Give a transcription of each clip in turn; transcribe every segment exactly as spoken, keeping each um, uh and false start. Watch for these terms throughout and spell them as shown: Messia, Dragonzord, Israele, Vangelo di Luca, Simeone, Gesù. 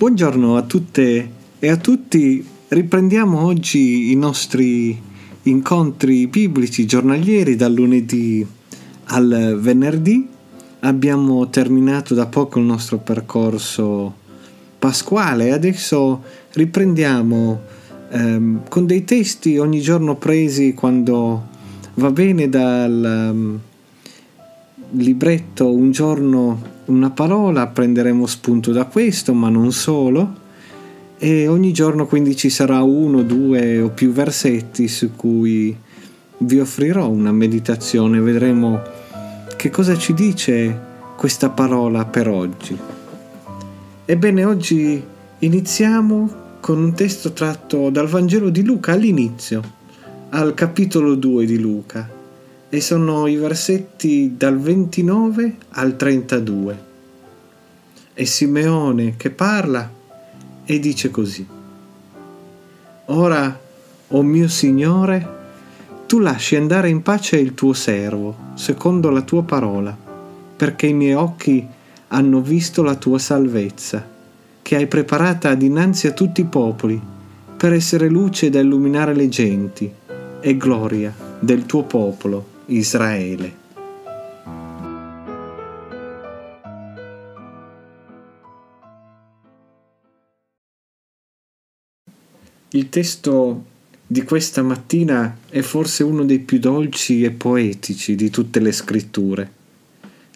Buongiorno a tutte e a tutti. Riprendiamo oggi i nostri incontri biblici giornalieri dal lunedì al venerdì. Abbiamo terminato da poco il nostro percorso pasquale e adesso riprendiamo ehm, con dei testi ogni giorno presi, quando va bene, dal um, libretto Un giorno una parola. Prenderemo spunto da questo, ma non solo, e ogni giorno quindi ci sarà uno, due o più versetti su cui vi offrirò una meditazione. Vedremo che cosa ci dice questa parola per oggi. Ebbene, oggi iniziamo con un testo tratto dal Vangelo di Luca all'inizio, al capitolo due di Luca, e sono i versetti dal ventinove al trentadue. È Simeone che parla e dice così: «Ora, o mio Signore, tu lasci andare in pace il tuo servo, secondo la tua parola, perché i miei occhi hanno visto la tua salvezza, che hai preparata dinanzi a tutti i popoli, per essere luce da illuminare le genti, e gloria del tuo popolo Israele». Il testo di questa mattina è forse uno dei più dolci e poetici di tutte le scritture.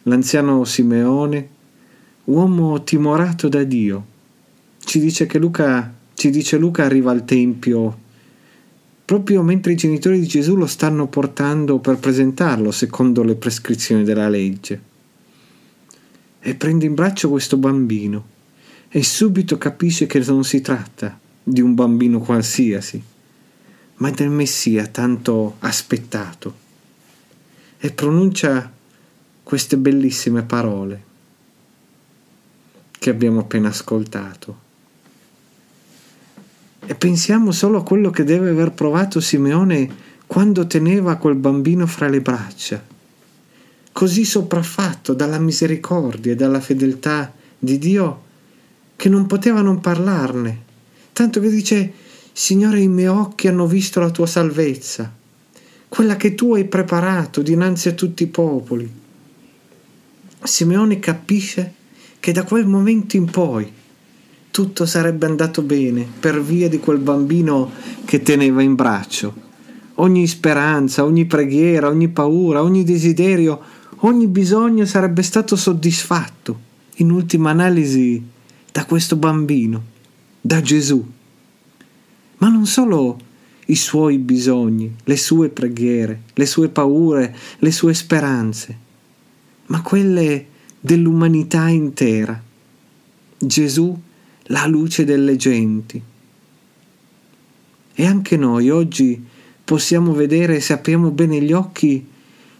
L'anziano Simeone, uomo timorato da Dio, ci dice che Luca, ci dice Luca arriva al tempio proprio mentre i genitori di Gesù lo stanno portando per presentarlo secondo le prescrizioni della legge, e prende in braccio questo bambino e subito capisce che non si tratta di un bambino qualsiasi, ma del Messia tanto aspettato, e pronuncia queste bellissime parole che abbiamo appena ascoltato. E pensiamo solo a quello che deve aver provato Simeone quando teneva quel bambino fra le braccia, così sopraffatto dalla misericordia e dalla fedeltà di Dio che non poteva non parlarne, tanto che dice: «Signore, i miei occhi hanno visto la tua salvezza, quella che tu hai preparato dinanzi a tutti i popoli». Simeone capisce che da quel momento in poi tutto sarebbe andato bene per via di quel bambino che teneva in braccio. Ogni speranza, ogni preghiera, ogni paura, ogni desiderio, ogni bisogno sarebbe stato soddisfatto, in ultima analisi, da questo bambino, da Gesù. Ma non solo i suoi bisogni, le sue preghiere, le sue paure, le sue speranze, ma quelle dell'umanità intera. Gesù, la luce delle genti. E anche noi oggi possiamo vedere, se apriamo bene gli occhi,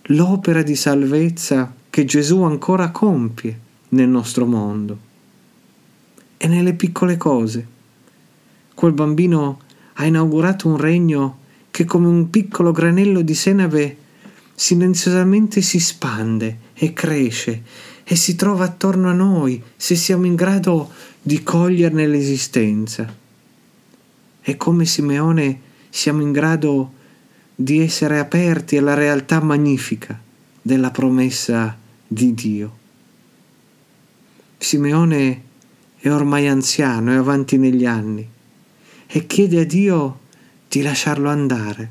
l'opera di salvezza che Gesù ancora compie nel nostro mondo e nelle piccole cose. Quel bambino ha inaugurato un regno che, come un piccolo granello di senape, silenziosamente si spande e cresce e si trova attorno a noi, se siamo in grado di coglierne l'esistenza. E come Simeone siamo in grado di essere aperti alla realtà magnifica della promessa di Dio. Simeone è ormai anziano e avanti negli anni, e chiede a Dio di lasciarlo andare.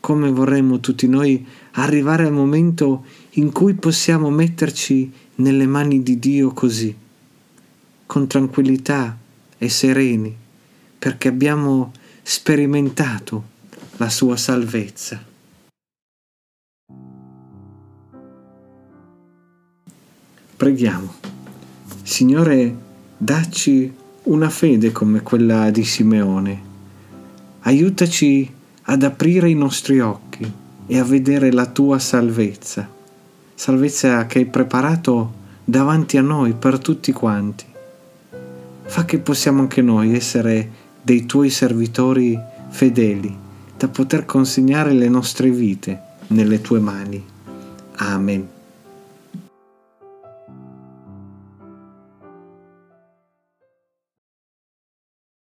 Come vorremmo tutti noi arrivare al momento in cui possiamo metterci nelle mani di Dio così, con tranquillità e sereni, perché abbiamo sperimentato la sua salvezza. Preghiamo. Signore, dacci una fede come quella di Simeone. Aiutaci ad aprire i nostri occhi e a vedere la tua salvezza, salvezza che hai preparato davanti a noi per tutti quanti. Fa che possiamo anche noi essere dei tuoi servitori fedeli, da poter consegnare le nostre vite nelle tue mani. Amen.